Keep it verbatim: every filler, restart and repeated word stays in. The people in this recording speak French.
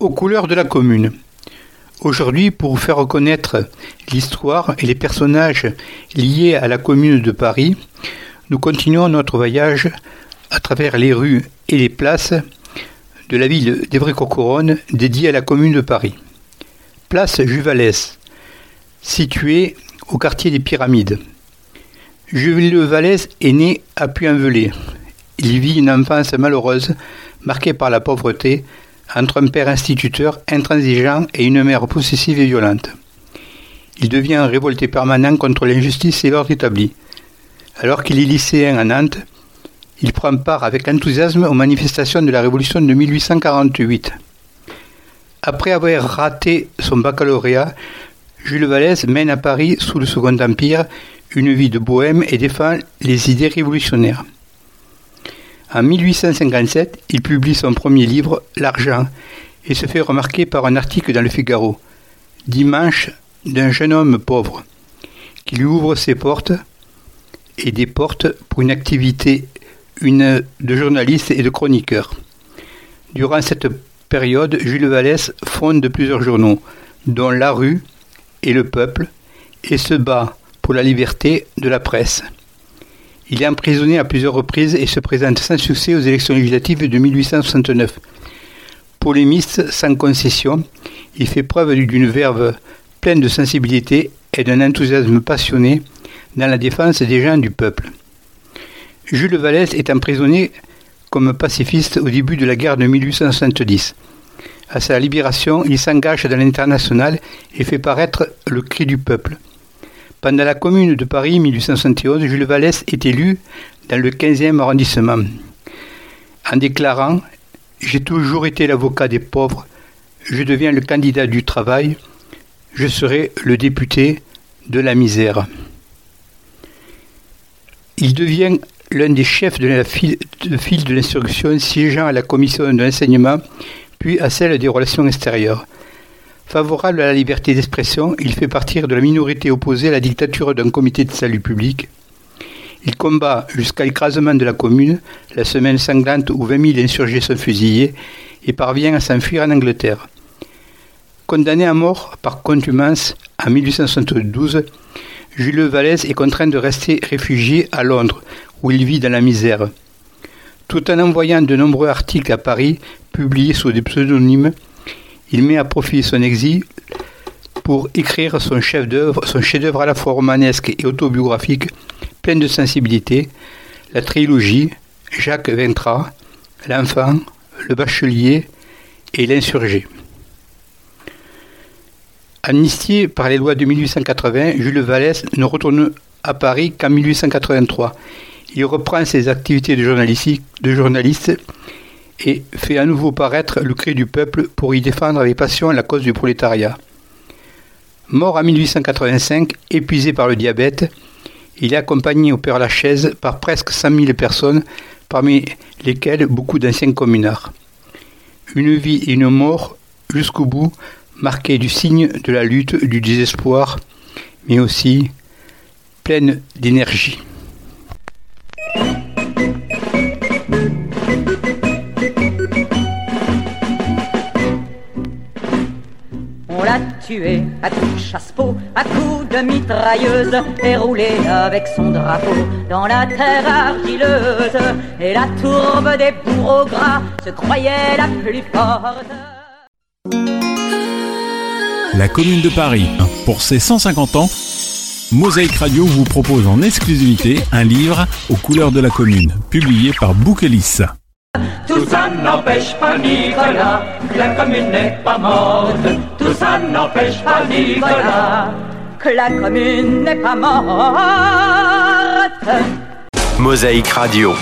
Aux couleurs de la Commune. Aujourd'hui, pour vous faire reconnaître l'histoire et les personnages liés à la Commune de Paris, nous continuons notre voyage à travers les rues et les places de la ville d'Évry-Courcouronnes dédiée à la Commune de Paris. Place Jules Vallès, située au quartier des Pyramides. Jules Vallès est né à Puy-en-Velay. Il vit une enfance malheureuse, marquée par la pauvreté, entre un père instituteur intransigeant et une mère possessive et violente. Il devient un révolté permanent contre l'injustice et l'ordre établi. Alors qu'il est lycéen à Nantes, il prend part avec enthousiasme aux manifestations de la Révolution de mille huit cent quarante-huit. Après avoir raté son baccalauréat, Jules Vallès mène à Paris, sous le Second Empire, une vie de bohème et défend les idées révolutionnaires. En mille huit cent cinquante-sept, il publie son premier livre, L'Argent, et se fait remarquer par un article dans le Figaro, Dimanche d'un jeune homme pauvre, qui lui ouvre ses portes et des portes pour une activité une, de journaliste et de chroniqueur. Durant cette période, Jules Vallès fonde plusieurs journaux, dont La Rue et Le Peuple, et se bat pour la liberté de la presse. Il est emprisonné à plusieurs reprises et se présente sans succès aux élections législatives de mille huit cent soixante-neuf. Polémiste sans concession, il fait preuve d'une verve pleine de sensibilité et d'un enthousiasme passionné dans la défense des gens du peuple. Jules Vallès est emprisonné comme pacifiste au début de la guerre de mille huit cent soixante-dix. À sa libération, il s'engage dans l'Internationale et fait paraître Le Cri du peuple. Pendant la Commune de Paris mille huit cent soixante et onze, Jules Vallès est élu dans le quinzième arrondissement. En déclarant « J'ai toujours été l'avocat des pauvres, je deviens le candidat du travail, je serai le député de la misère. » Il devient l'un des chefs de la file de, file de l'insurrection, siégeant à la commission de l'enseignement, puis à celle des relations extérieures. Favorable à la liberté d'expression, il fait partie de la minorité opposée à la dictature d'un comité de salut public. Il combat jusqu'à l'écrasement de la Commune, la semaine sanglante où vingt mille insurgés sont fusillés, et parvient à s'enfuir en Angleterre. Condamné à mort par contumace en mille huit cent soixante-douze, Jules Vallès est contraint de rester réfugié à Londres, où il vit dans la misère. Tout en envoyant de nombreux articles à Paris, publiés sous des pseudonymes, il met à profit son exil pour écrire son chef-d'œuvre, son chef-d'œuvre à la fois romanesque et autobiographique, plein de sensibilité, la trilogie Jacques Vintra, L'Enfant, le Bachelier et L'Insurgé. Amnistié par les lois de mille huit cent quatre-vingts, Jules Vallès ne retourne à Paris qu'en mille huit cent quatre-vingt-trois. Il reprend ses activités de journaliste, de journaliste et fait à nouveau paraître Le Cri du peuple pour y défendre avec passion la cause du prolétariat. Mort en mille huit cent quatre-vingt-cinq, épuisé par le diabète, il est accompagné au Père Lachaise par presque cent mille personnes, parmi lesquelles beaucoup d'anciens communards. Une vie et une mort, jusqu'au bout, marquées du signe de la lutte, du désespoir, mais aussi pleine d'énergie. Tué à coups de chasse-peau, à coups de mitrailleuse, et roulé avec son drapeau dans la terre argileuse. Et la tourbe des bourreaux gras se croyait la plus forte. La Commune de Paris, pour ses cent cinquante ans, Mosaïk Radio vous propose en exclusivité un livre Aux couleurs de la Commune, publié par Bookelis. Tout ça n'empêche pas Nicolas, que la Commune n'est pas morte. Tout ça n'empêche pas Nicolas, que la Commune n'est pas morte. Mosaïk Radio.